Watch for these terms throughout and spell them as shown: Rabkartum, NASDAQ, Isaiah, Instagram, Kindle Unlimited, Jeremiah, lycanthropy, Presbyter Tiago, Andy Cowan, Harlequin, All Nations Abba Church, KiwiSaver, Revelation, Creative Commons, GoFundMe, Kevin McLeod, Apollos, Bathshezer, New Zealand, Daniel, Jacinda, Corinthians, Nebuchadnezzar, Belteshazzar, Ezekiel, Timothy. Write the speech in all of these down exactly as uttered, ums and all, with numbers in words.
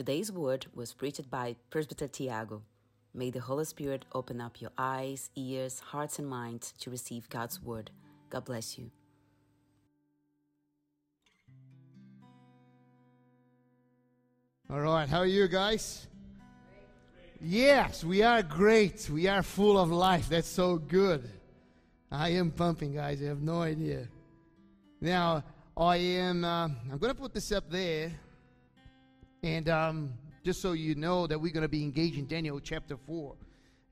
Today's word was preached by Presbyter Tiago. May the Holy Spirit open up your eyes, ears, hearts, and minds to receive God's word. God bless you. All right, how are you guys? Yes, we are great. We are full of life. That's so good. I am pumping, guys. You have no idea. Now, I am, uh, I'm going to put this up there. And um, just so you know that we're going to be engaged in Daniel chapter four.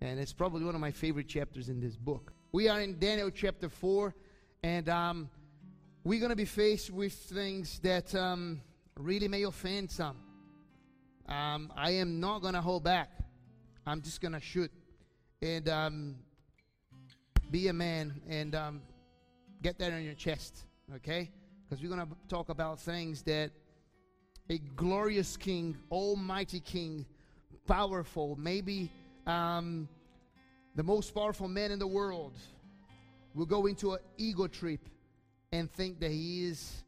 And it's probably one of my favorite chapters in this book. We are in Daniel chapter four. And um, we're going to be faced with things that um, really may offend some. Um, I am not going to hold back. I'm just going to shoot and um, be a man and um, get that on your chest, okay? Because we're going to talk about things that a glorious king, almighty king, powerful, maybe um, the most powerful man in the world will go into an ego trip and think that he is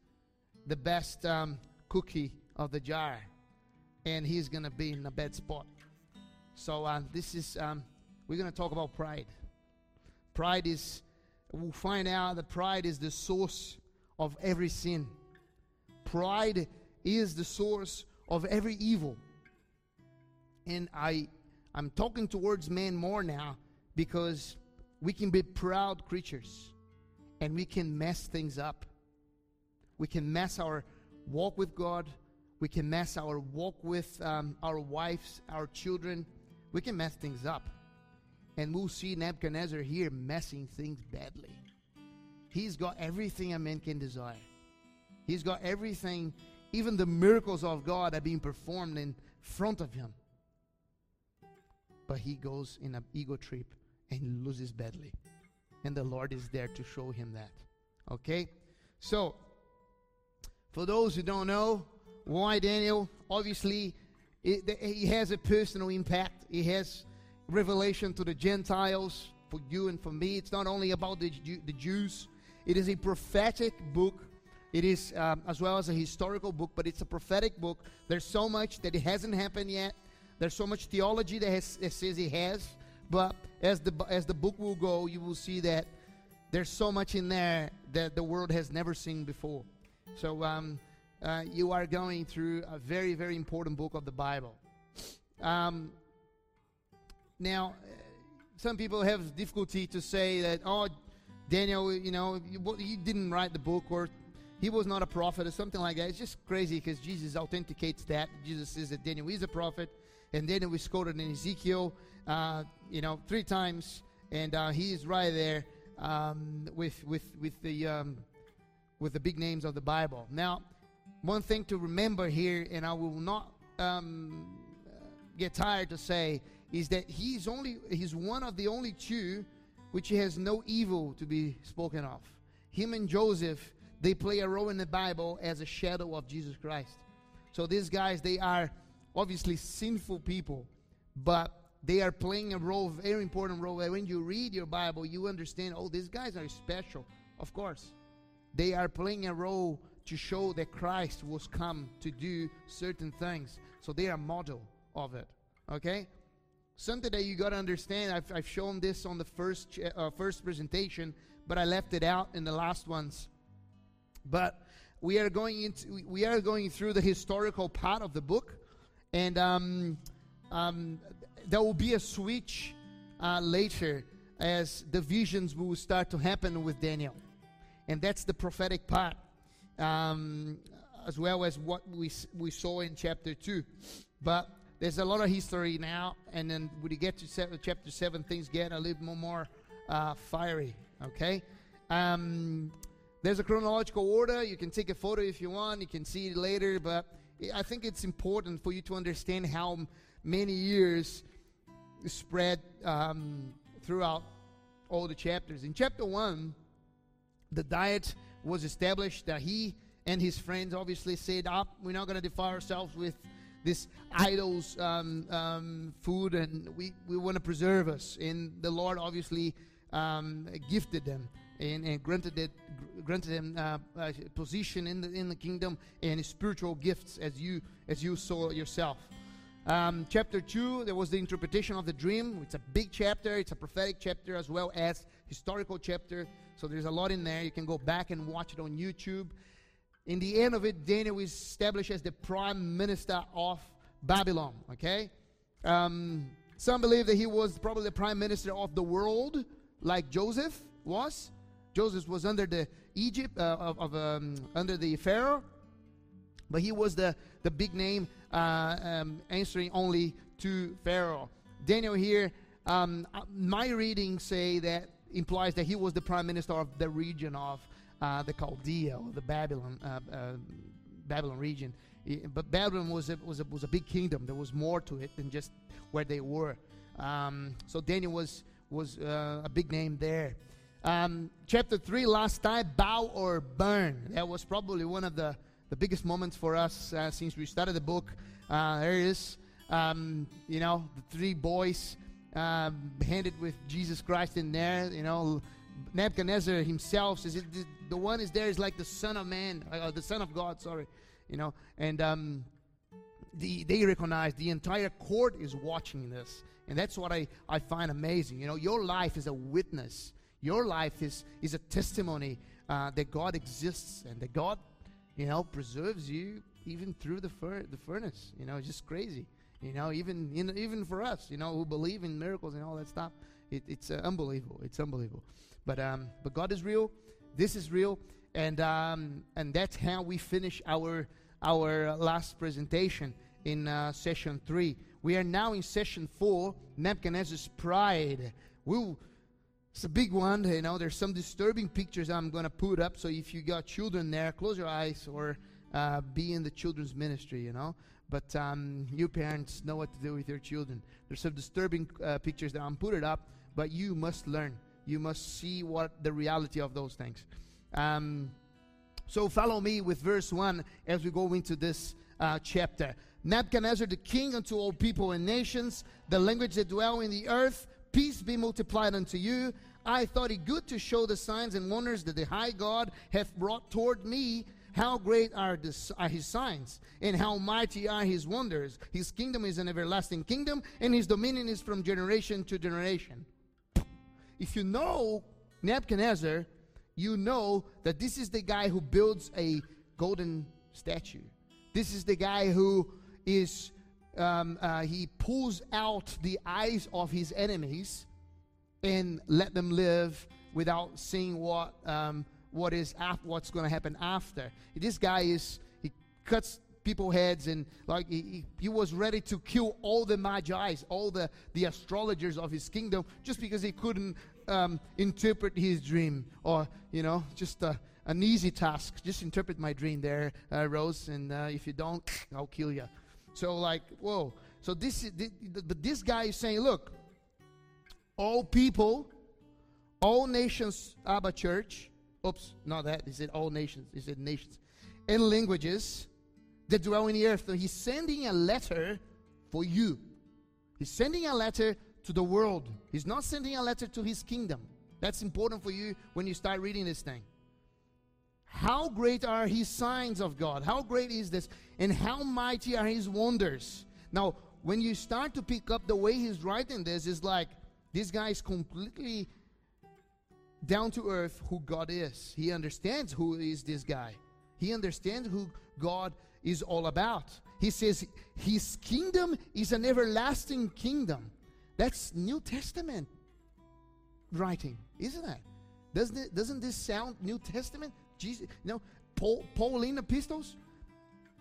the best um, cookie of the jar. And he's going to be in a bad spot. So uh, this is, um, we're going to talk about pride. Pride is, we'll find out that pride is the source of every sin. Pride is the source of every evil. And I, I'm talking towards men more now because we can be proud creatures. And we can mess things up. We can mess our walk with God. We can mess our walk with um, our wives, our children. We can mess things up. And we'll see Nebuchadnezzar here messing things badly. He's got everything a man can desire. He's got everything, even the miracles of God are being performed in front of him. But he goes in an ego trip and loses badly. And the Lord is there to show him that. Okay? So, for those who don't know, why Daniel? Obviously, it, he has a personal impact. He has revelation to the Gentiles. For you and for me, it's not only about the, the Jews. It is a prophetic book. It is um, as well as a historical book, but it's a prophetic book. There's so much that it hasn't happened yet. There's so much theology that, has, that says it has. But as the as the book will go, you will see that there's so much in there that the world has never seen before. So. Um, Uh, you are going through a very, very important book of the Bible. Um, now, some people have difficulty to say that, oh, Daniel, you know, he didn't write the book or he was not a prophet or something like that. It's just crazy because Jesus authenticates that. Jesus says that Daniel is a prophet, and Daniel is quoted in Ezekiel, uh, you know, three times, and uh, he is right there um, with with with the um, with the big names of the Bible. Now. One thing to remember here, and I will not um, get tired to say, is that he's only he's one of the only two which has no evil to be spoken of. Him and Joseph, they play a role in the Bible as a shadow of Jesus Christ. So these guys, they are obviously sinful people, but they are playing a role, very important role. When you read your Bible, you understand, oh, these guys are special. Of course, they are playing a role to show that Christ was come to do certain things. So they are a model of it. Okay? Something that you got to understand, I've, I've shown this on the first, uh, first presentation, but I left it out in the last ones. But we are going into, we are going through the historical part of the book, and um, um, there will be a switch uh, later as the visions will start to happen with Daniel. And that's the prophetic part. Um, as well as what we we saw in chapter two. But there's a lot of history now, and then when you get to seven, chapter seven, things get a little more, more uh, fiery, okay? Um, there's a chronological order. You can take a photo if you want. You can see it later, but I think it's important for you to understand how many years spread um, throughout all the chapters. In chapter one, the diet was established that he and his friends obviously said, "Up, oh, we're not going to defile ourselves with this idol's um, um, food, and we, we want to preserve us." And the Lord obviously um, gifted them and, and granted that granted them uh, uh, position in the in the kingdom and spiritual gifts, as you as you saw yourself. Um, chapter two, there was the interpretation of the dream. It's a big chapter. It's a prophetic chapter as well as historical chapter. So there's a lot in there. You can go back and watch it on YouTube. In the end of it, Daniel is established as the prime minister of Babylon. Okay, um, some believe that he was probably the prime minister of the world, like Joseph was. Joseph was under the Egypt uh, of, of um, under the Pharaoh, but he was the the big name. Uh, um, answering only to Pharaoh. Daniel here, um, uh, my readings say that implies that he was the prime minister of the region of uh, the Chaldea, or the Babylon, uh, uh, Babylon region. It, but Babylon was a, was a, was a big kingdom. There was more to it than just where they were. Um, so Daniel was was uh, a big name there. Um, chapter three, last time, bow or burn. That was probably one of the the biggest moments for us uh, since we started the book. Uh, there it is. Um, you know, the three boys um, handed with Jesus Christ in there. You know, Nebuchadnezzar himself says, it, the, the one is there is like the Son of Man, uh, the Son of God, sorry. You know, and um, the, they recognize the entire court is watching this. And that's what I, I find amazing. You know, your life is a witness. Your life is, is a testimony uh, that God exists and that God, you know, preserves you even through the fur the furnace. You know, it's just crazy. You know, even in, even for us, you know, who believe in miracles and all that stuff, it, it's uh, unbelievable. It's unbelievable. But um, but God is real. This is real, and um, and that's how we finish our our last presentation in uh, session three. We are now in session four. Nebuchadnezzar's pride. We'll. It's a big one, you know. There's some disturbing pictures I'm going to put up. So if you got children there, close your eyes or uh, be in the children's ministry, you know. But um, you parents know what to do with your children. There's some disturbing uh, pictures that I'm putting up, but you must learn. You must see what the reality of those things. Um, so follow me with verse one as we go into this uh, chapter. Nebuchadnezzar, the king unto all people and nations, the language that dwell in the earth, peace be multiplied unto you. I thought it good to show the signs and wonders that the high God hath brought toward me. How great are, the, are his signs, and how mighty are his wonders. His kingdom is an everlasting kingdom, and his dominion is from generation to generation. If you know Nebuchadnezzar, you know that this is the guy who builds a golden statue. This is the guy who is... Um, uh, he pulls out the eyes of his enemies and let them live without seeing what um, what is af- what's going to happen after. This guy is he cuts people's heads, and like he, he, he was ready to kill all the magi's, all the the astrologers of his kingdom, just because he couldn't um, interpret his dream, or you know, just a, an easy task. Just interpret my dream, there, uh, Rose, and uh, if you don't, I'll kill you. So like, whoa. So this is, this, this guy is saying, look, all people, all nations, Abba Church, oops, not that, he said all nations, he said nations, and languages that dwell in the earth. So he's sending a letter for you. He's sending a letter to the world. He's not sending a letter to his kingdom. That's important for you when you start reading this thing. How great are his signs of God? How great is this? And how mighty are his wonders? Now, when you start to pick up the way he's writing this, it's like this guy is completely down to earth who God is. He understands who is this guy. He understands who God is all about. He says his kingdom is an everlasting kingdom. That's New Testament writing, isn't it? Doesn't it, doesn't this sound New Testament? Jesus, you know, Paul, Pauline epistles,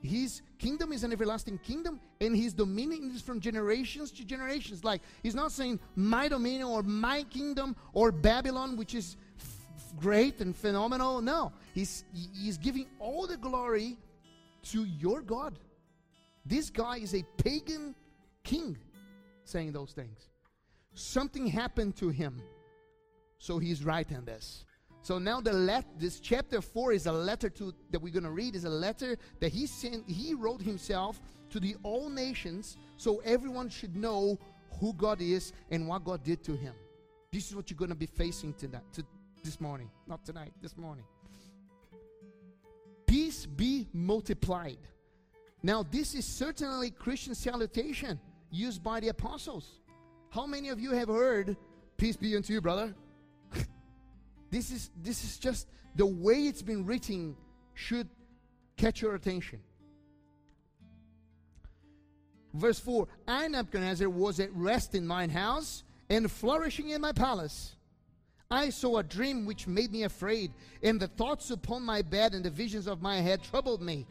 his kingdom is an everlasting kingdom, and his dominion is from generations to generations. Like, he's not saying my dominion or my kingdom or Babylon, which is f- great and phenomenal. No, he's, he's giving all the glory to your God. This guy is a pagan king saying those things. Something happened to him, so he's writing this. So now the let this chapter four is a letter to that we're going to read is a letter that he sent he wrote himself to the all nations, so everyone should know who God is and what God did to him. This is what you're going to be facing tonight, to this morning, not tonight, this morning. multiplied. Now, this is certainly Christian salutation used by the apostles. How many of you have heard, peace be unto you, brother? This is this is just the way it's been written should catch your attention. Verse four, I, Nebuchadnezzar, was at rest in mine house and flourishing in my palace. I saw a dream which made me afraid, and the thoughts upon my bed and the visions of my head troubled me.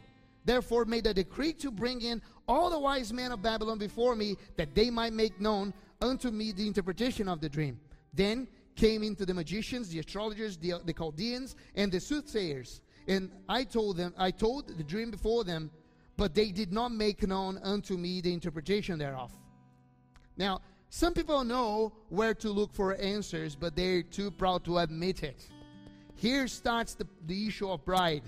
Therefore made a decree to bring in all the wise men of Babylon before me, that they might make known unto me the interpretation of the dream. Then came into the magicians, the astrologers, the, the Chaldeans, and the soothsayers. And I told them, I told the dream before them, but they did not make known unto me the interpretation thereof. Now, some people know where to look for answers, but they're too proud to admit it. Here starts the, the issue of pride.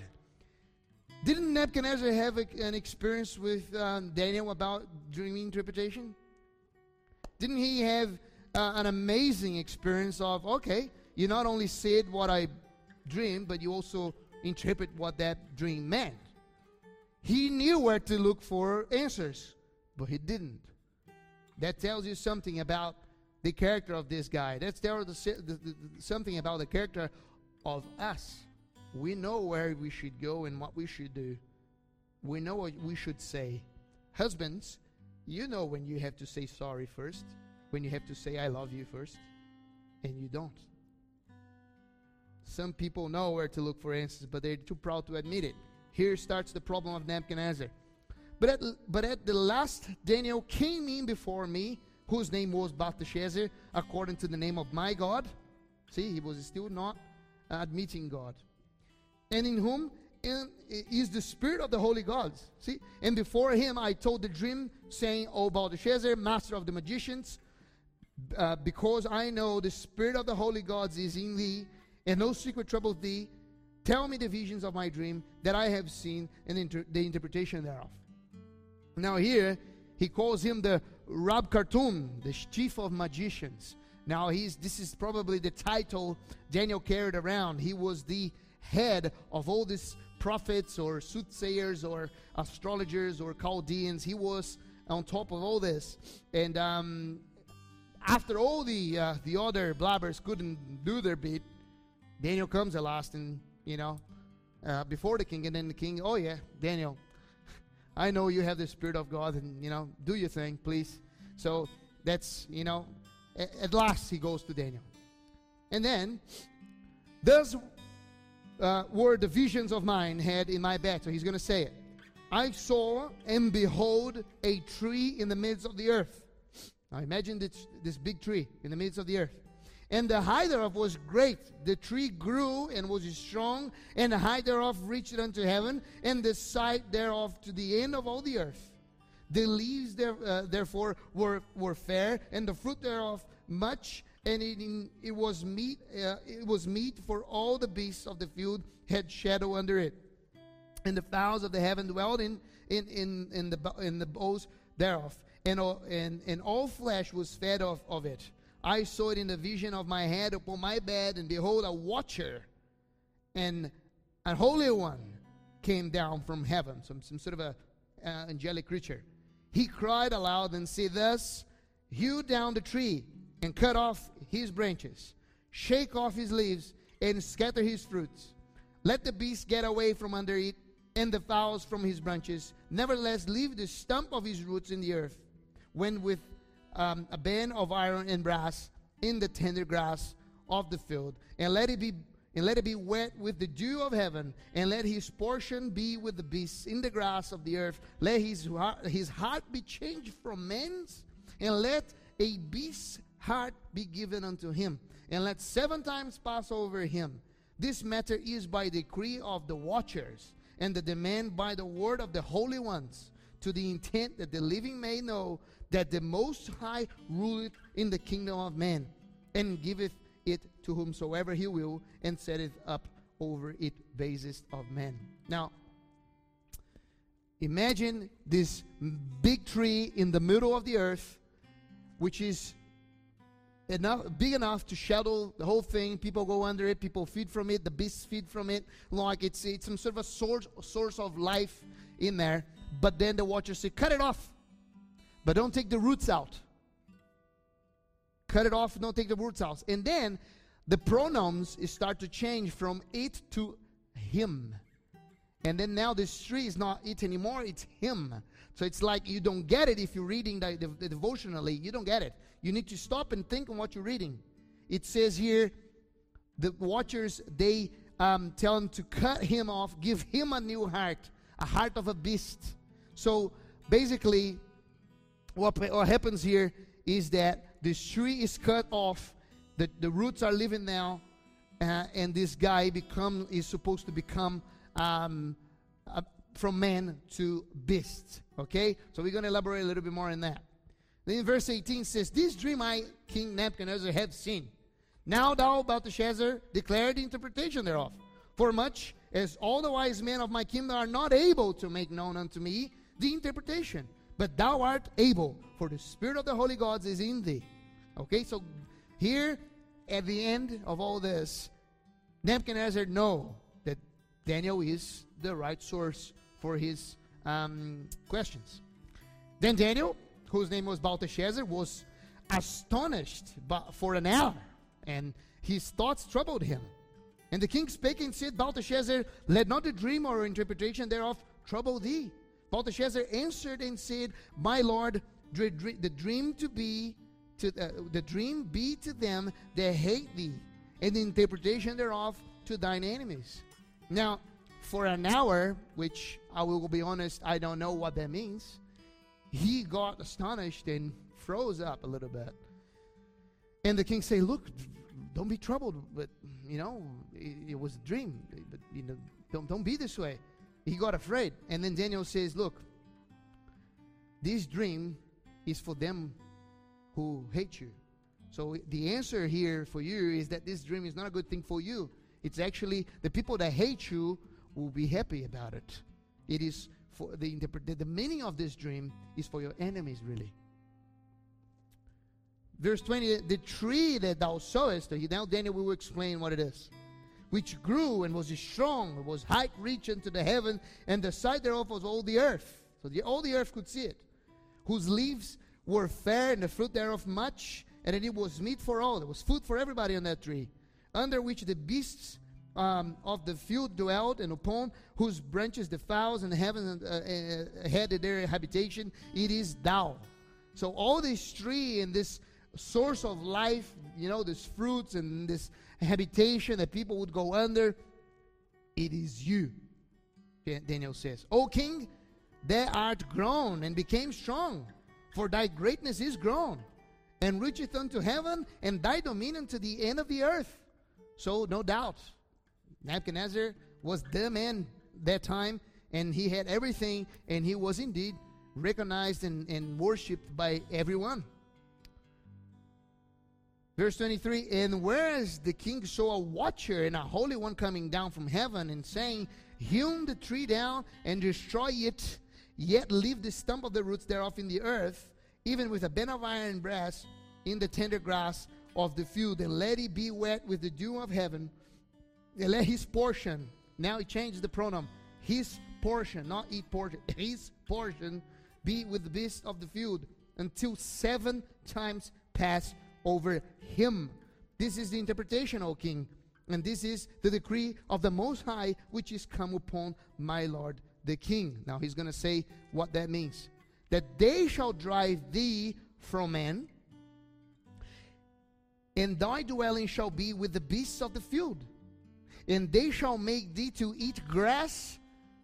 Didn't Nebuchadnezzar have a, an experience with um, Daniel about dream interpretation? Didn't he have uh, an amazing experience of, okay, you not only said what I dreamed, but you also interpret what that dream meant. He knew where to look for answers, but he didn't. That tells you something about the character of this guy. That tells the, the, the, something about the character of us. We know where we should go and what we should do. We know what we should say. Husbands, you know when you have to say sorry first, when you have to say I love you first, and you don't. Some people know where to look for answers, but they're too proud to admit it. Here starts the problem of Nebuchadnezzar. But at, but at the last, Daniel came in before me, whose name was Bathshezer, according to the name of my God. See, he was still not admitting God. And in whom and is the spirit of the holy gods. See, and before him I told the dream, saying, O Belteshazzar, master of the magicians, uh, because I know the spirit of the holy gods is in thee, and no secret troubles thee. Tell me the visions of my dream that I have seen, and inter- the interpretation thereof. Now here, he calls him the Rabkartum, the chief of magicians. Now he's this is probably the title Daniel carried around. He was the head of all these prophets or soothsayers or astrologers or Chaldeans. He was on top of all this, and um, after all the uh, the other blabbers couldn't do their bit, Daniel comes at last, and you know, uh, before the king, and then the king, oh yeah, Daniel, I know you have the spirit of God, and you know, do your thing, please. So that's you know, a- at last he goes to Daniel, and then thus Uh, were the visions of mine had in my bed. So he's going to say it. I saw and behold a tree in the midst of the earth. Now imagine this, this big tree in the midst of the earth. And the height thereof was great. The tree grew and was strong, and the height thereof reached unto heaven, and the sight thereof to the end of all the earth. The leaves there, uh, therefore were, were fair, and the fruit thereof much, and it, in, it was meat uh, it was meat for all the beasts of the field had shadow under it, and the fowls of the heaven dwelled in in in, in the in the boughs thereof, and all, and, and all flesh was fed of, of it. I saw it in the vision of my head upon my bed, and behold, a watcher and a holy one came down from heaven, some some sort of a uh, angelic creature. He cried aloud and said, thus hew down the tree, and cut off his branches, shake off his leaves, and scatter his fruits. Let the beasts get away from under it, and the fowls from his branches. Nevertheless, leave the stump of his roots in the earth, when with um, a band of iron and brass in the tender grass of the field, and let it be and let it be wet with the dew of heaven, and let his portion be with the beasts in the grass of the earth. Let his his heart be changed from man's, and let a beast heart be given unto him, and let seven times pass over him. This matter is by decree of the watchers, and the demand by the word of the holy ones, to the intent that the living may know that the Most High ruleth in the kingdom of man, and giveth it to whomsoever he will, and setteth up over it basis of men. Now, imagine this big tree in the middle of the earth, which is enough, big enough to shadow the whole thing. People go under it. People feed from it. The beasts feed from it. Like it's it's some sort of a source source of life in there. But then the watchers say, cut it off, but don't take the roots out. Cut it off. Don't take the roots out. And then the pronouns start to change from it to him. And then now this tree is not it anymore, it's him. So it's like you don't get it if you're reading the, the, the devotionally. You don't get it. You need to stop and think on what you're reading. It says here, the watchers, they um, tell him to cut him off, give him a new heart, a heart of a beast. So basically, what, what happens here is that this tree is cut off, the, the roots are living now, uh, and this guy become is supposed to become Um, uh, from man to beast. Okay, so we're going to elaborate a little bit more on that. Then in verse eighteen says, "This dream I, King Nebuchadnezzar, have seen. Now thou, Belteshazzar, declare the interpretation thereof. For much as all the wise men of my kingdom are not able to make known unto me the interpretation, but thou art able, for the Spirit of the holy gods is in thee." Okay, so here at the end of all this, Nebuchadnezzar knows Daniel is the right source for his um, questions. Then Daniel, whose name was Belteshazzar, was astonished for an hour, and his thoughts troubled him. And the king spake and said, "Belteshazzar, let not the dream or interpretation thereof trouble thee." Belteshazzar answered and said, "My lord, the dream to be to uh, the dream be to them that hate thee, and the interpretation thereof to thine enemies." Now, for an hour, which I will be honest, I don't know what that means, he got astonished and froze up a little bit. And the king said, "Look, don't be troubled, but, you know, it, it was a dream, but, you know, don't, don't be this way." He got afraid. And then Daniel says, "Look, this dream is for them who hate you. So the answer here for you is that this dream is not a good thing for you. It's actually the people that hate you will be happy about it. It is for the interpret the meaning of this dream is for your enemies, really." Verse twenty, "The tree that thou sowest," now Daniel will explain what it is, "which grew and was strong, was high reach unto the heaven, and the side thereof was all the earth." So the, all the earth could see it. "Whose leaves were fair, and the fruit thereof much, and it was meat for all." There was food for everybody on that tree. "Under which the beasts um, of the field dwelt, and upon whose branches the fowls in heaven uh, uh, had their habitation. It is thou." So all this tree and this source of life, you know, these fruits and this habitation that people would go under, it is you, Daniel says. "O king, thou art grown and became strong, for thy greatness is grown, and reacheth unto heaven, and thy dominion to the end of the earth." So no doubt, Nebuchadnezzar was the man that time, and he had everything, and he was indeed recognized and, and worshipped by everyone. Verse twenty-three, "And whereas the king saw a watcher and a holy one coming down from heaven, and saying, hew the tree down and destroy it, yet leave the stump of the roots thereof in the earth, even with a band of iron and brass in the tender grass of the field, and let it be wet with the dew of heaven, and let his portion," now he changes the pronoun, his portion, not eat portion, his portion, "be with the beasts of the field, until seven times pass over him. This is the interpretation, O king, and this is the decree of the Most High, which is come upon my lord the king." Now he's going to say what that means. "That they shall drive thee from man, and thy dwelling shall be with the beasts of the field. And they shall make thee to eat grass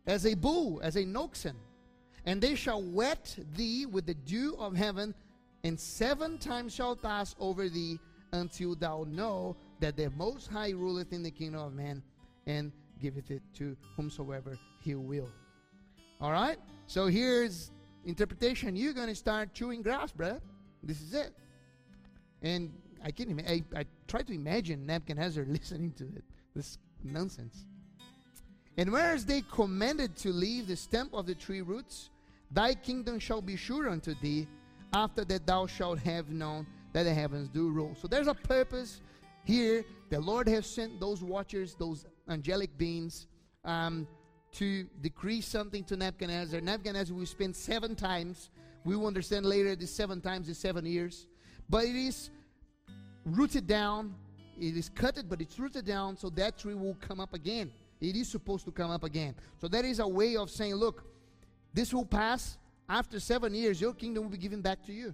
as a bull," as an oxen. "And they shall wet thee with the dew of heaven, and seven times shall pass over thee, until thou know that the Most High ruleth in the kingdom of man, and giveth it to whomsoever he will." All right? So here's interpretation. You're going to start chewing grass, brother. This is it. And I can't ima- I, I try to imagine Nebuchadnezzar listening to it. This nonsense. "And whereas they commanded to leave the stump of the tree roots, thy kingdom shall be sure unto thee, after that thou shalt have known that the heavens do rule. So there's a purpose here. The Lord has sent those watchers, those angelic beings, um, to decree something to Nebuchadnezzar. Nebuchadnezzar will spend seven times. We will understand later the seven times is seven years. But it is rooted down. It is cutted, but it's rooted down, so that tree will come up again. It is supposed to come up again. So that is a way of saying, look, this will pass. After seven years, your kingdom will be given back to you.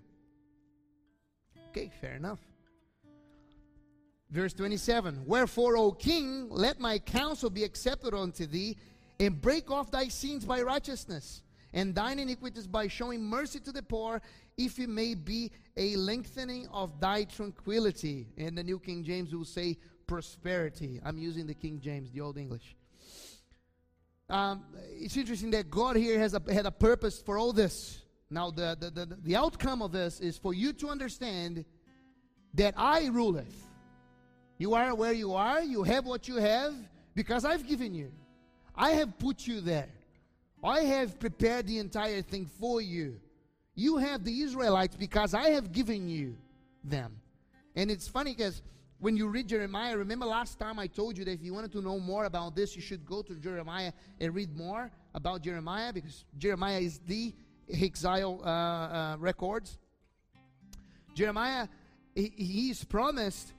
Okay, fair enough. Verse twenty-seven, wherefore, O king, let my counsel be accepted unto thee, and break off thy sins by righteousness, and thine iniquities by showing mercy to the poor, if it may be a lengthening of thy tranquility. And the New King James will say prosperity. I'm using the King James, the Old English. Um, it's interesting that God here has a, had a purpose for all this. Now, the, the, the, the outcome of this is for you to understand that I ruleth. You are where you are. You have what you have because I've given you. I have put you there. I have prepared the entire thing for you. You have the Israelites because I have given you them. And it's funny because when you read Jeremiah, remember last time I told you that if you wanted to know more about this, you should go to Jeremiah and read more about Jeremiah, because Jeremiah is the exile uh, uh, records. Jeremiah, he, he is promised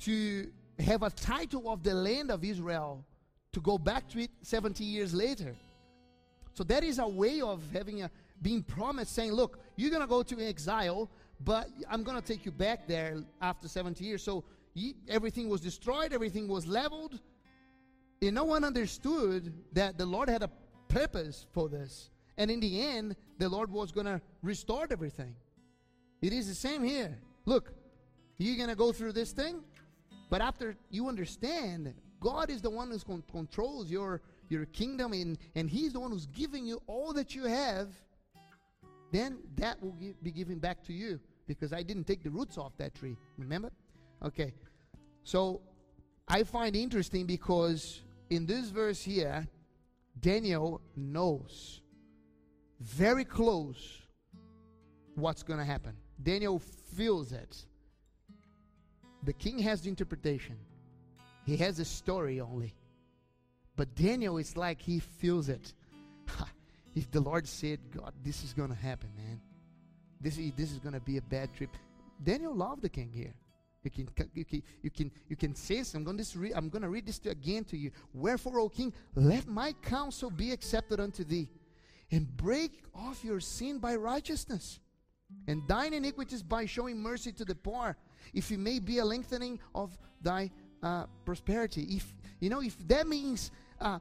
to have a title of the land of Israel, to go back to it seventy years later. So that is a way of having a being promised, saying, look, you're going to go to exile, but I'm going to take you back there after seventy years. So ye, everything was destroyed, everything was leveled, and no one understood that the Lord had a purpose for this. And in the end, the Lord was going to restore everything. It is the same here. Look, you're going to go through this thing, but after you understand, God is the one who con- controls your, your kingdom, and, and He's the one who's giving you all that you have, then that will give, be given back to you, because I didn't take the roots off that tree. Remember? Okay. So I find it interesting because in this verse here, Daniel knows very close what's going to happen. Daniel feels it. The king has the interpretation. He has a story only. But Daniel is like, he feels it. If the Lord said, God, this is going to happen, man. This is, this is going to be a bad trip. Daniel loved the king here. You can, you can, you can, you can say this. I'm going to read, I'm going to read this to, again to you. Wherefore, O king, let my counsel be accepted unto thee, and break off your sin by righteousness, and thine iniquities by showing mercy to the poor, if it may be a lengthening of thy uh, prosperity. If you know, if that means uh,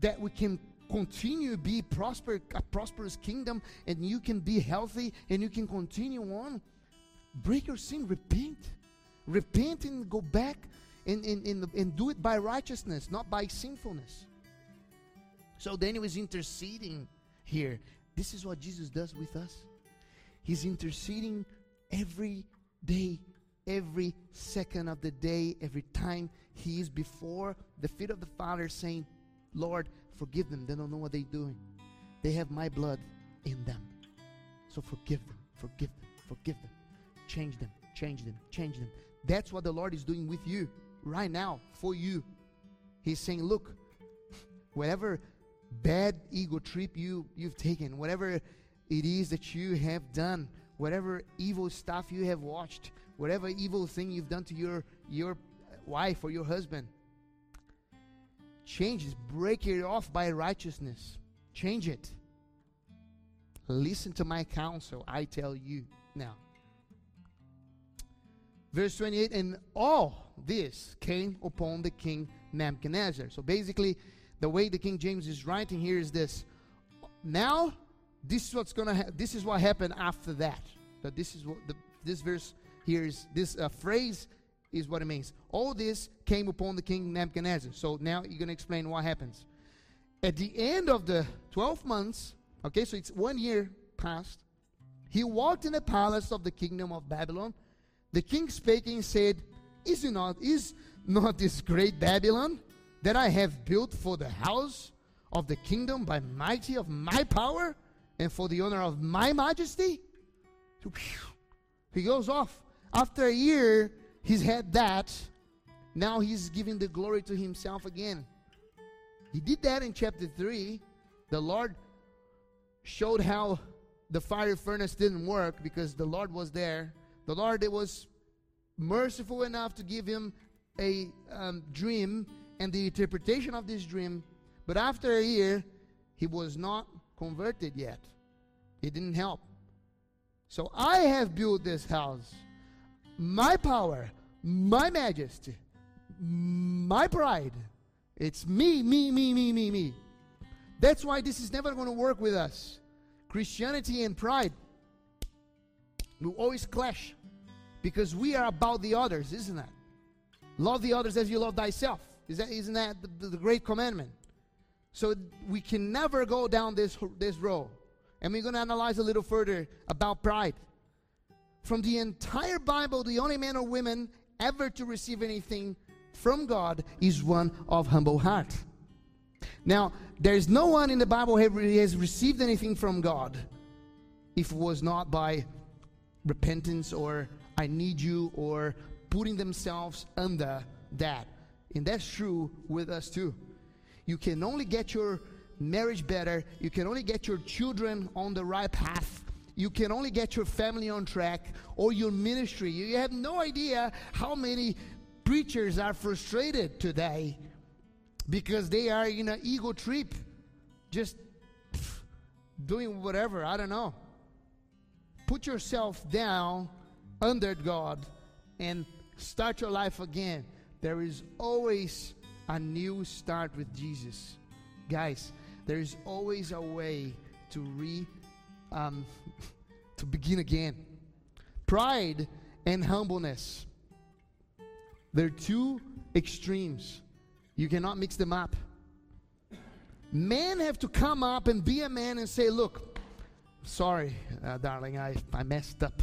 that we can continue be prosper, a prosperous kingdom, and you can be healthy, and you can continue on, break your sin, repent, repent, and go back, and and and, and do it by righteousness, not by sinfulness. So Daniel is interceding here. This is what Jesus does with us. He's interceding every day, every second of the day, every time he is before the feet of the Father, saying, Lord, forgive them. They don't know what they're doing. They have my blood in them. So forgive them, forgive them, forgive them. Change them, change them, change them. That's what the Lord is doing with you right now for you. He's saying, look, whatever bad ego trip you, you've taken, whatever it is that you have done, whatever evil stuff you have watched, whatever evil thing you've done to your, your wife or your husband, change it. Break it off by righteousness. Change it. Listen to my counsel, I tell you now. Verse twenty-eight, and all this came upon the king Nebuchadnezzar. So basically, the way the King James is writing here is this. Now, this is what's gonna. Ha- this is what happened after that. That this is what the, this verse here is. This uh, phrase is what it means. All this came upon the king Nebuchadnezzar. So now you're gonna explain what happens at the end of the twelve months. Okay, so it's one year passed. He walked in the palace of the kingdom of Babylon. The king speaking said, "Is it not? Is not this great Babylon that I have built for the house of the kingdom by mighty of my power?" And for the honor of my majesty, he goes off. After a year, he's had that. Now he's giving the glory to himself again. He did that in chapter three. The Lord showed how the fire furnace didn't work because the Lord was there. The Lord was merciful enough to give him a um, dream and the interpretation of this dream. But after a year, he was not converted yet. He didn't help. So I have built this house. My power, my majesty, my pride. It's me, me, me, me, me, me. That's why this is never going to work with us. Christianity and pride will always clash because we are about the others, isn't it? Love the others as you love thyself. Is that, isn't that the, the great commandment? So we can never go down this, this road. And we're going to analyze a little further about pride. From the entire Bible, the only man or woman ever to receive anything from God is one of humble heart. Now, there's no one in the Bible who has received anything from God if it was not by repentance or I need you or putting themselves under that. And that's true with us too. You can only get your marriage better. You can only get your children on the right path. You can only get your family on track or your ministry. You have no idea how many preachers are frustrated today because they are in an ego trip, just pff, doing whatever, I don't know. Put yourself down under God and start your life again. There is always a new start with Jesus. Guys, there is always a way to re um, to begin again. Pride and humbleness. They're two extremes. You cannot mix them up. Men have to come up and be a man and say, look, sorry, uh, darling, I, I messed up.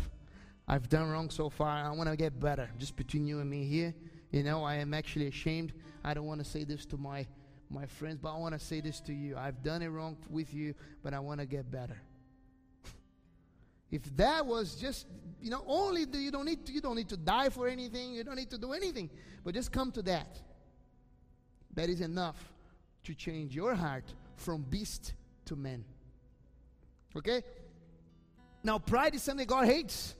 I've done wrong so far. I want to get better. Just between you and me here, you know, I am actually ashamed. I don't want to say this to my, my friends, but I want to say this to you. I've done it wrong with you, but I want to get better. If that was just, you know, only the, you don't need to, you don't need to die for anything. You don't need to do anything, but just come to that. That is enough to change your heart from beast to man. Okay? Now, pride is something God hates.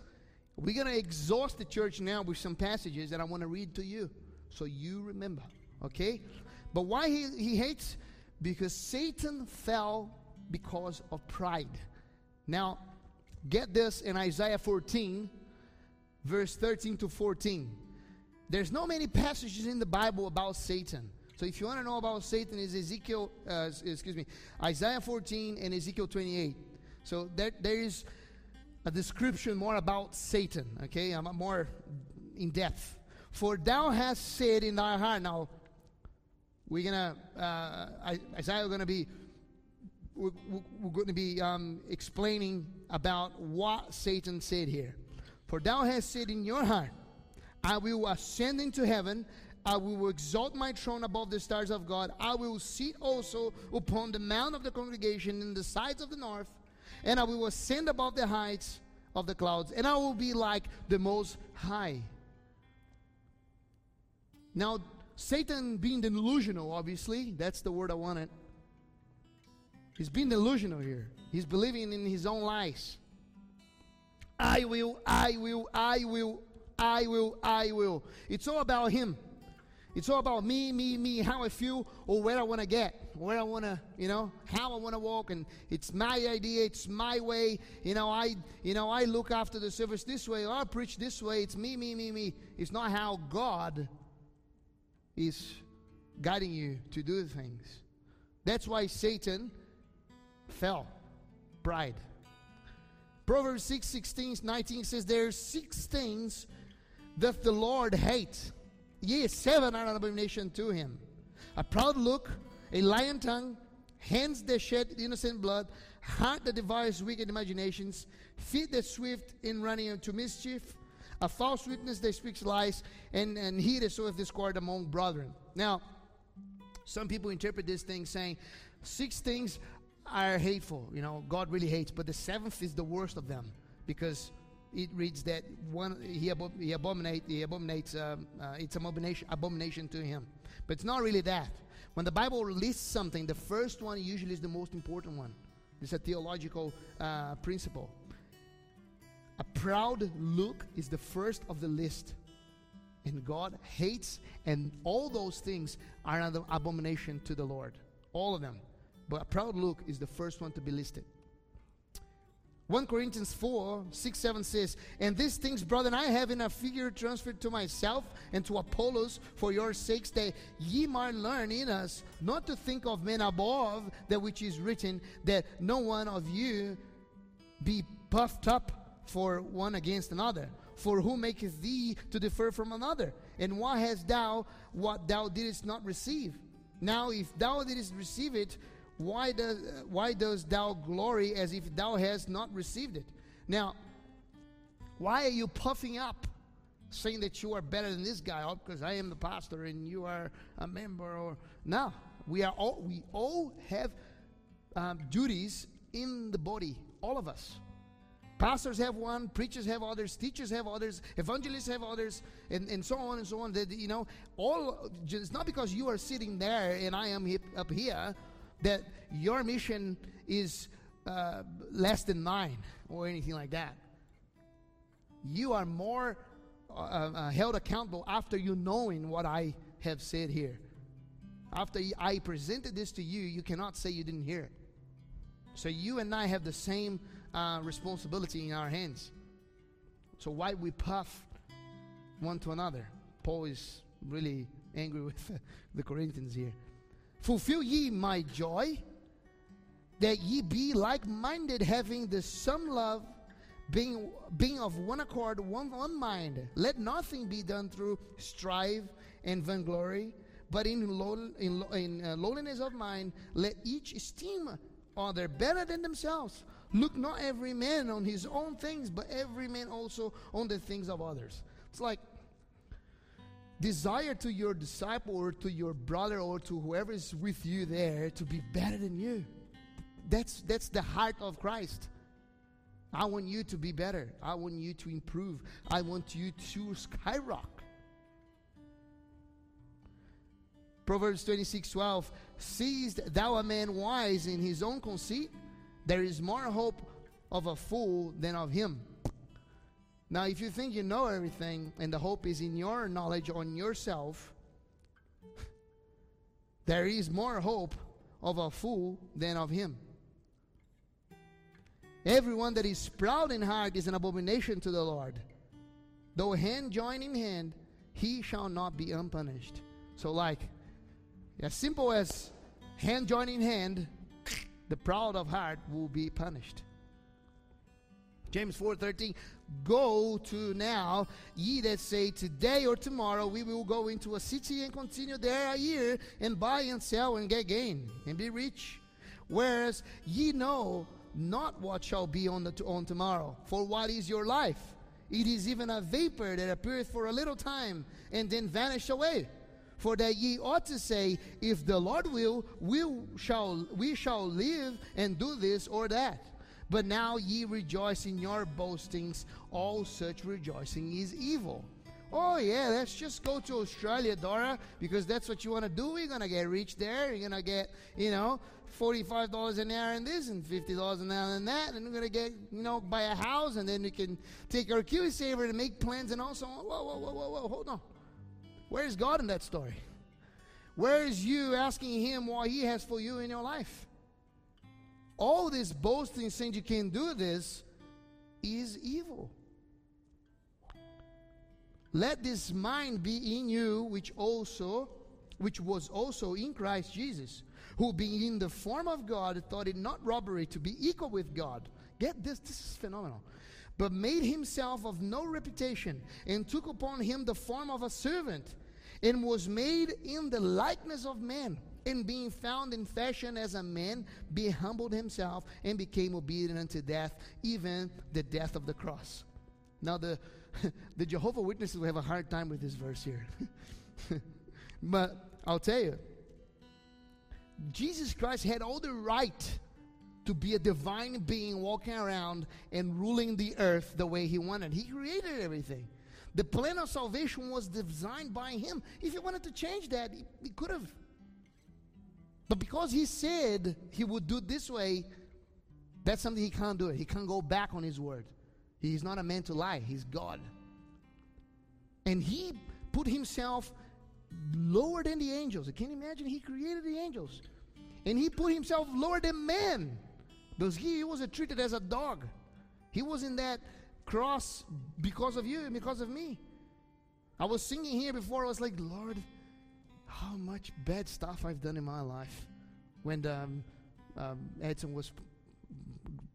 We're going to exhaust the church now with some passages that I want to read to you so you remember. Okay? But why he, he hates? Because Satan fell because of pride. Now, get this in Isaiah fourteen, verse thirteen to fourteen. There's no many passages in the Bible about Satan. So if you want to know about Satan, is Ezekiel, uh, excuse me, Isaiah fourteen and Ezekiel twenty-eight. So there, there is a description more about Satan, okay? I'm more in depth. For thou hast said in thy heart. Now, we're gonna, uh, Isaiah is gonna be, we're, we're gonna be um, explaining about what Satan said here. For thou hast said in your heart, I will ascend into heaven. I will exalt my throne above the stars of God. I will sit also upon the mount of the congregation in the sides of the north. And I will ascend above the heights of the clouds. And I will be like the Most High. Now, Satan being delusional, obviously. That's the word I wanted. He's being delusional here. He's believing in his own lies. I will, I will, I will, I will, I will. It's all about him. It's all about me, me, me, how I feel, or where I want to get, where I want to, you know, how I want to walk, and it's my idea, it's my way, you know, I, you know, I look after the service this way, or I preach this way, it's me, me, me, me. It's not how God is guiding you to do things. That's why Satan fell. Pride. Proverbs six, sixteen, nineteen says, there are six things that the Lord hates. Yes, seven are an abomination to him. A proud look, a lying tongue, hands that shed innocent blood, heart that devises wicked imaginations, feet that swift in running into mischief, a false witness that speaks lies, and, and he that soweth discord among brethren. Now, some people interpret this thing saying, six things are hateful. You know, God really hates, but the seventh is the worst of them because it reads that one he, abo he abominate he abominates uh, uh, it's an abomination abomination to him. But it's not really that. When the Bible lists something, the first one usually is the most important one. It's a theological uh, principle. A proud look is the first of the list, and God hates, and all those things are an abomination to the Lord, all of them, but a proud look is the first one to be listed. First Corinthians four, six, seven says, "And these things, brethren, I have in a figure transferred to myself and to Apollos for your sakes, that ye might learn in us not to think of men above that which is written, that no one of you be puffed up for one against another. For who maketh thee to differ from another? And why hast thou what thou didst not receive? Now if thou didst receive it, Why, does, uh, why dost thou glory as if thou hast not received it?" Now, why are you puffing up, saying that you are better than this guy? Oh, because I am the pastor and you are a member. Or no, we are all we all have um, duties in the body. All of us. Pastors have one, preachers have others, teachers have others, evangelists have others, and, and so on and so on. That, you know, all. It's not because you are sitting there and I am hip, up here, that your mission is uh, less than mine or anything like that. You are more uh, uh, held accountable after you knowing what I have said here. After I presented this to you, you cannot say you didn't hear it. So you and I have the same uh, responsibility in our hands. So why we puff one to another? Paul is really angry with the Corinthians here. "Fulfill ye my joy, that ye be like-minded, having the same love, being, being of one accord, one, one mind. Let nothing be done through strife and vainglory, but in, low, in, in uh, lowliness of mind, let each esteem other better than themselves. Look not every man on his own things, but every man also on the things of others." It's like, desire to your disciple or to your brother or to whoever is with you there to be better than you. That's that's the heart of Christ. I want you to be better. I want you to improve. I want you to skyrocket. Proverbs twenty-six, twelve, "Seest thou a man wise in his own conceit? There is more hope of a fool than of him." Now, if you think you know everything and the hope is in your knowledge on yourself, there is more hope of a fool than of him. "Everyone that is proud in heart is an abomination to the Lord. Though hand join in hand, he shall not be unpunished." So like, as simple as hand join in hand, the proud of heart will be punished. James four, thirteen, "Go to now, ye that say, today or tomorrow we will go into a city and continue there a year, and buy and sell and get gain, and be rich. Whereas ye know not what shall be on, the, on tomorrow. For what is your life? It is even a vapor that appeareth for a little time, and then vanisheth away. For that ye ought to say, if the Lord will, we shall, we shall live and do this or that. But now ye rejoice in your boastings. All such rejoicing is evil." Oh yeah, let's just go to Australia, Dora, because that's what you want to do. We're going to get rich there. You're going to get, you know, forty-five dollars an hour and this, and fifty dollars an hour and that. And we're going to get, you know, buy a house, and then we can take our KiwiSaver and make plans and all so on. Whoa, whoa, whoa, whoa, whoa, hold on. Where is God in that story? Where is you asking him what he has for you in your life? All this boasting, saying you can't do this, is evil. "Let this mind be in you, which also, which was also in Christ Jesus, who being in the form of God, thought it not robbery to be equal with God." Get this, this is phenomenal. "But made himself of no reputation, and took upon him the form of a servant, and was made in the likeness of man. And being found in fashion as a man, he humbled himself and became obedient unto death, even the death of the cross." Now the the Jehovah's Witnesses will have a hard time with this verse here. But I'll tell you, Jesus Christ had all the right to be a divine being walking around and ruling the earth the way he wanted. He created everything. The plan of salvation was designed by him. If he wanted to change that, he, he could have. But because he said he would do it this way, that's something he can't do. He can't go back on his word. He's not a man to lie. He's God. And he put himself lower than the angels. You can imagine, he created the angels. And he put himself lower than man. Because he was treated as a dog. He was in that cross because of you and because of me. I was singing here before. I was like, Lord, how much bad stuff I've done in my life. When um, um, Edson was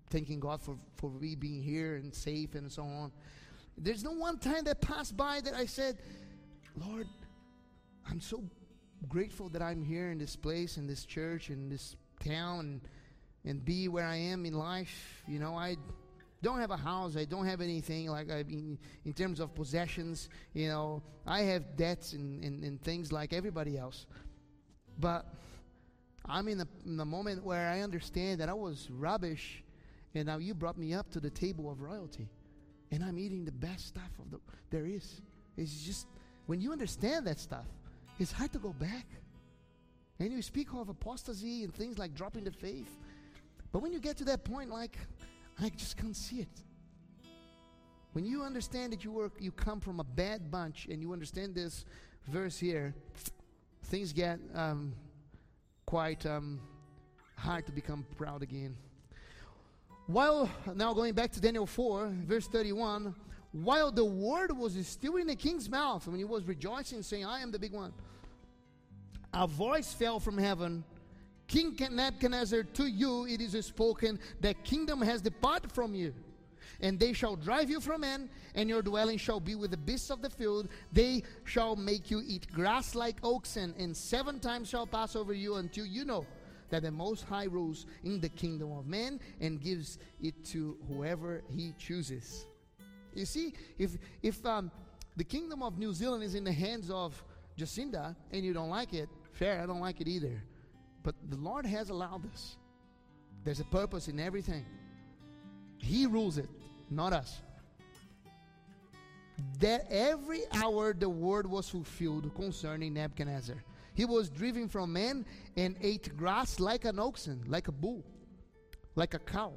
thanking God for, for me being here and safe and so on. There's no one time that passed by that I said, Lord, I'm so grateful that I'm here in this place, in this church, in this town, and, and be where I am in life. You know, I don't have a house. I don't have anything like I mean, in terms of possessions. You know, I have debts and, and, and things like everybody else. But I'm in a, in a moment where I understand that I was rubbish, and now you brought me up to the table of royalty. And I'm eating the best stuff of the, there is. It's just, when you understand that stuff, it's hard to go back. And you speak of apostasy and things like dropping the faith. But when you get to that point, like, I just can't see it. When you understand that you were, you come from a bad bunch, and you understand this verse here, things get um, quite um, hard to become proud again. While, now going back to Daniel four, verse thirty-one, while the word was still in the king's mouth, when he was rejoicing, saying, I am the big one, a voice fell from heaven, King Nebuchadnezzar, to you it is spoken, that kingdom has departed from you, and they shall drive you from men, and your dwelling shall be with the beasts of the field. They shall make you eat grass like oxen, and seven times shall pass over you until you know that the Most High rules in the kingdom of man and gives it to whoever he chooses. You see, if if um, the kingdom of New Zealand is in the hands of Jacinda and you don't like it, fair, I don't like it either. But the Lord has allowed this. There's a purpose in everything. He rules it, not us. That every hour the word was fulfilled concerning Nebuchadnezzar. He was driven from men and ate grass like an oxen, like a bull, like a cow.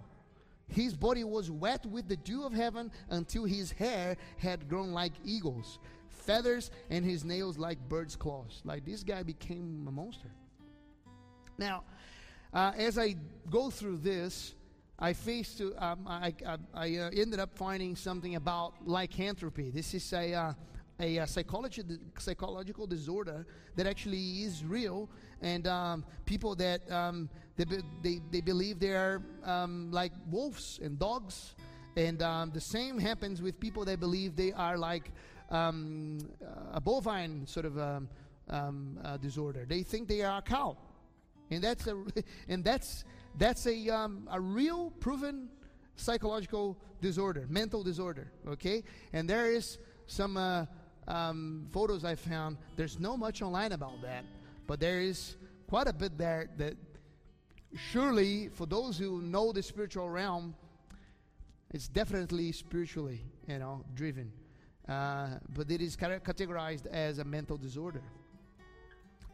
His body was wet with the dew of heaven until his hair had grown like eagles' feathers and his nails like birds' claws. Like this guy became a monster. Now, uh, as I go through this, I faced to um, I I, I uh, ended up finding something about lycanthropy. This is a uh, A uh, psychology, psychological disorder that actually is real, and um, people that um, they, be, they they believe they are um, like wolves and dogs, and um, the same happens with people that believe they are like um, a bovine sort of um, um, uh, disorder. They think they are a cow, and that's a and that's that's a um, a real proven psychological disorder, mental disorder. Okay, and there is some. Uh, Um, photos I found. There's no much online about that, but there is quite a bit there that surely for those who know the spiritual realm, it's definitely spiritually, you know, driven. Uh, but it is categorized as a mental disorder,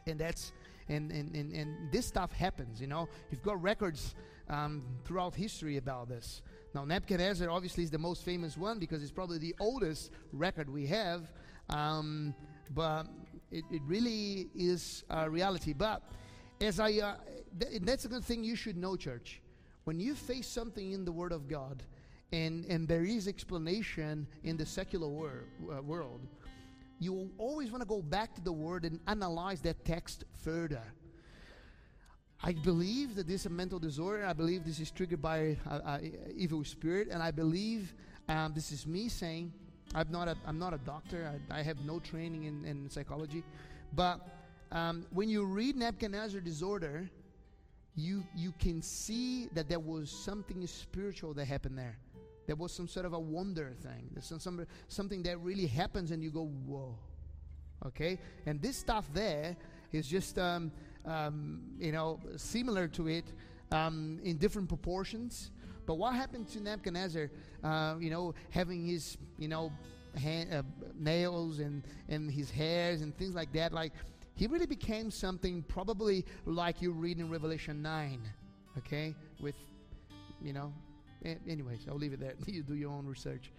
and that's and and and, and this stuff happens. You know, you've got records um, throughout history about this. Now Nebuchadnezzar obviously is the most famous one because it's probably the oldest record we have. Um, but it, it really is a reality. But as I, uh, th- that's a good thing you should know, church. When you face something in the Word of God, and and there is explanation in the secular wor- uh, world, you will always want to go back to the Word and analyze that text further. I believe that this is a mental disorder. I believe this is triggered by uh, uh, evil spirit, and I believe um, this is me saying. I'm not a I'm not a doctor. I, I have no training in, in psychology, but um, when you read Nebuchadnezzar disorder, you you can see that there was something spiritual that happened there. There was some sort of a wonder thing. There's some, some something that really happens, and you go, whoa, okay. And this stuff there is just um, um, you know similar to it um, in different proportions. But what happened to Nebuchadnezzar, uh, you know, having his, you know, hand, uh, nails and, and his hairs and things like that? Like, he really became something probably like you read in Revelation nine, okay? With, you know, anyways, I'll leave it there. You do your own research.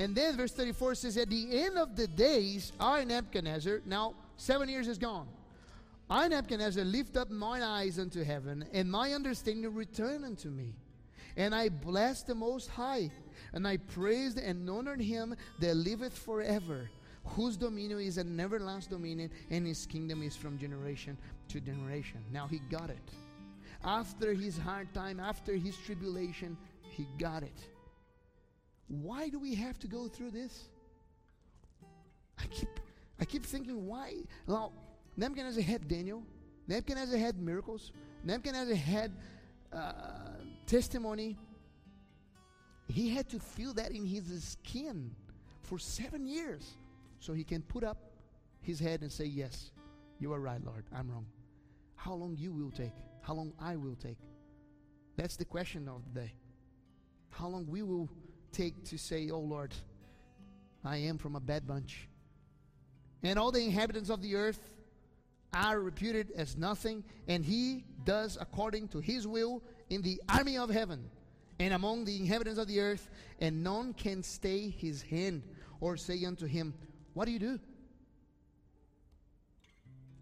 And then verse thirty-four says, at the end of the days, I, Nebuchadnezzar, now seven years is gone. I, Nebuchadnezzar, lift up mine eyes unto heaven, and my understanding return unto me. And I bless the Most High, and I praised and honored him that liveth forever, whose dominion is an everlasting dominion, and his kingdom is from generation to generation. Now he got it. After his hard time, after his tribulation, he got it. Why do we have to go through this? I keep, I keep thinking, why? Now, Nebuchadnezzar had Daniel. Nebuchadnezzar had miracles. Nebuchadnezzar had uh, testimony. He had to feel that in his skin for seven years so he can put up his head and say, yes, you are right, Lord, I'm wrong. How long you will take? How long I will take? That's the question of the day. How long we will take to say, oh Lord, I am from a bad bunch. And all the inhabitants of the earth are reputed as nothing, and he does according to his will in the army of heaven and among the inhabitants of the earth, and none can stay his hand or say unto him, what do you do?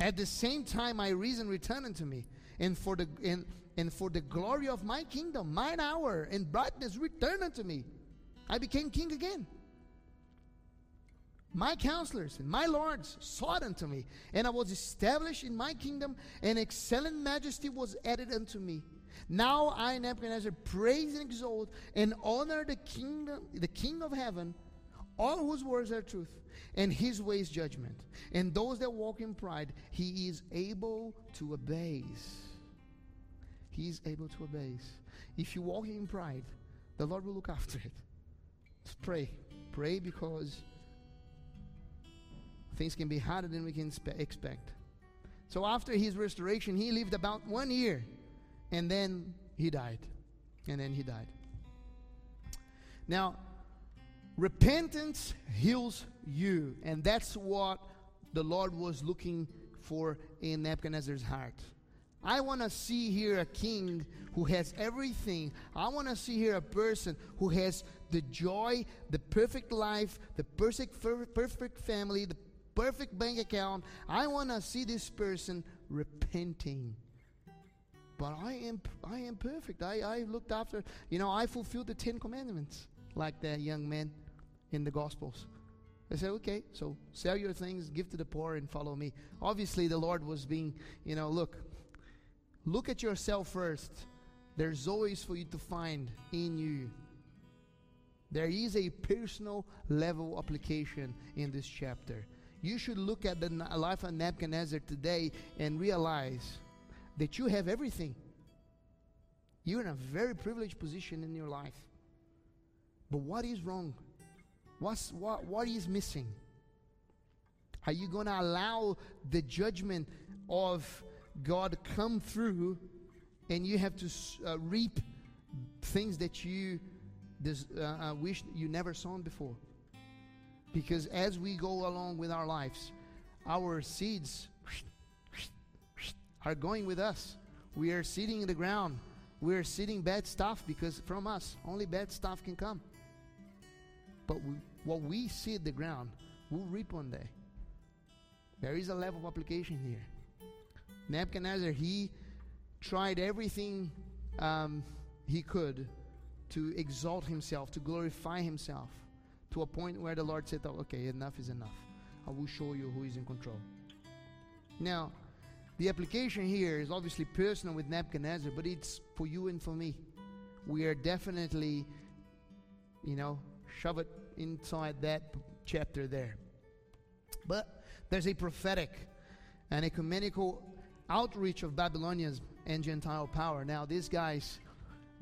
At the same time my reason returned unto me, and for the and, and for the glory of my kingdom, mine hour and brightness returned unto me. I became king again. My counselors and my lords sought unto me, and I was established in my kingdom, and excellent majesty was added unto me. Now I, Nebuchadnezzar, praise and exalt and honor the kingdom, the King of heaven, all whose words are truth, and his ways judgment. And those that walk in pride, he is able to abase. He is able to abase. If you walk in pride, the Lord will look after it. Pray. Pray, because things can be harder than we can expect. So after his restoration, he lived about one year, and then he died. And then he died. Now, repentance heals you, and that's what the Lord was looking for in Nebuchadnezzar's heart. I want to see here a king who has everything. I want to see here a person who has the joy, the perfect life, the perfect perfect family, the perfect bank account. I want to see this person repenting. But I am I am perfect. I, I looked after, you know, I fulfilled the Ten Commandments like that young man in the Gospels. I said, okay, so sell your things, give to the poor, and follow me. Obviously, the Lord was being, you know, look, Look at yourself first. There's always for you to find in you. There is a personal level application in this chapter. You should look at the life of Nebuchadnezzar today and realize that you have everything. You're in a very privileged position in your life. But what is wrong? What's, what, what is missing? Are you going to allow the judgment of God come through, and you have to uh, reap things that you des- uh, uh, wish you never sown before? Because as we go along with our lives, our seeds are going with us. We are seeding in the ground. We are seeding bad stuff, because from us only bad stuff can come. But we, what we seed the ground, we'll reap one day. There is a level of application here. Nebuchadnezzar, he tried everything um, he could to exalt himself, to glorify himself, to a point where the Lord said, oh, okay, enough is enough. I will show you who is in control. Now, the application here is obviously personal with Nebuchadnezzar, but it's for you and for me. We are definitely, you know, shove it inside that p- chapter there. But there's a prophetic and ecumenical outreach of Babylonians and Gentile power. Now, these guys,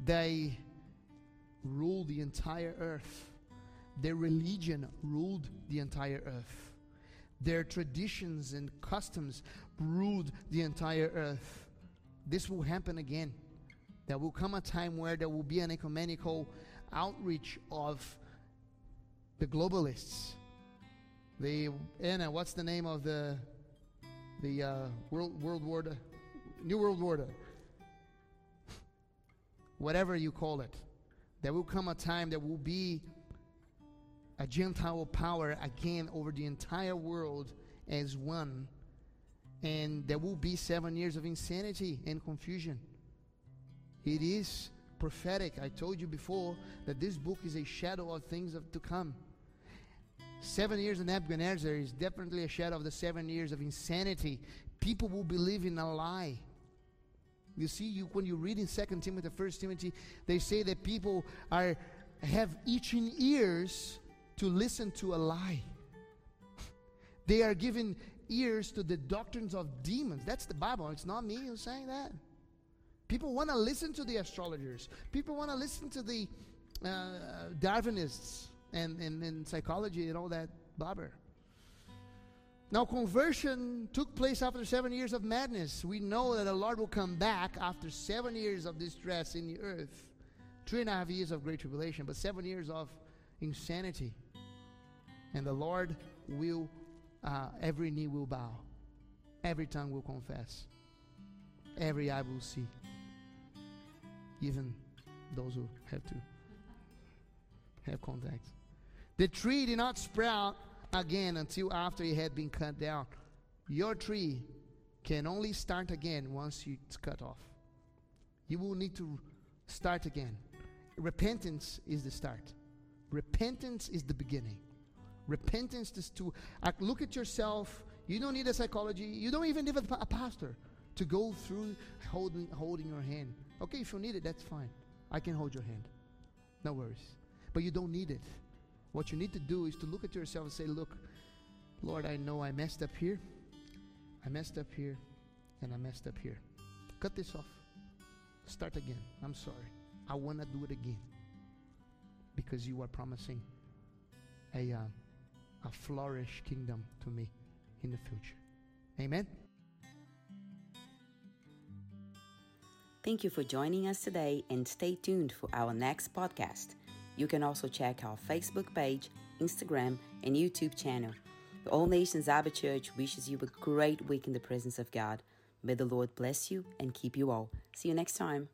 they ruled the entire earth. Their religion ruled the entire earth. Their traditions and customs ruled the entire earth. this will happen again. There will come a time where there will be an ecumenical outreach of the globalists. The Anna, what's the name of the the uh, world world order, new world order, whatever you call it. There will come a time there will be a Gentile power again over the entire world as one, and there will be seven years of insanity and confusion. It is prophetic. I told you before that this book is a shadow of things of, to come. Seven years of Nebuchadnezzar is definitely a shadow of the seven years of insanity. People will believe in a lie. You see, you, when you read in Second Timothy, First Timothy, they say that people are have itching ears to listen to a lie. They are giving ears to the doctrines of demons. That's the Bible. It's not me who's saying that. People want to listen to the astrologers. People want to listen to the uh, Darwinists and, and, and psychology and all that blubber. Now, conversion took place after seven years of madness. We know that the Lord will come back after seven years of distress in the earth. Three and a half years of great tribulation, but seven years of insanity. And the Lord will, uh, every knee will bow. Every tongue will confess. Every eye will see. Even those who have to have contact. The tree did not sprout again until after it had been cut down. Your tree can only start again once it's cut off. You will need to start again. Repentance is the start. Repentance is the beginning. Repentance is to look at yourself. You don't need a psychology. You don't even need a pastor to go through holding, holding your hand. Okay, if you need it, that's fine. I can hold your hand. No worries. But you don't need it. What you need to do is to look at yourself and say, look, Lord, I know I messed up here. I messed up here. And I messed up here. Cut this off. Start again. I'm sorry. I want to do it again. Because you are promising a, uh, a flourish kingdom to me in the future. Amen. Thank you for joining us today, and stay tuned for our next podcast. You can also check our Facebook page, Instagram, and YouTube channel. The All Nations Abba Church wishes you a great week in the presence of God. May the Lord bless you and keep you all. See you next time.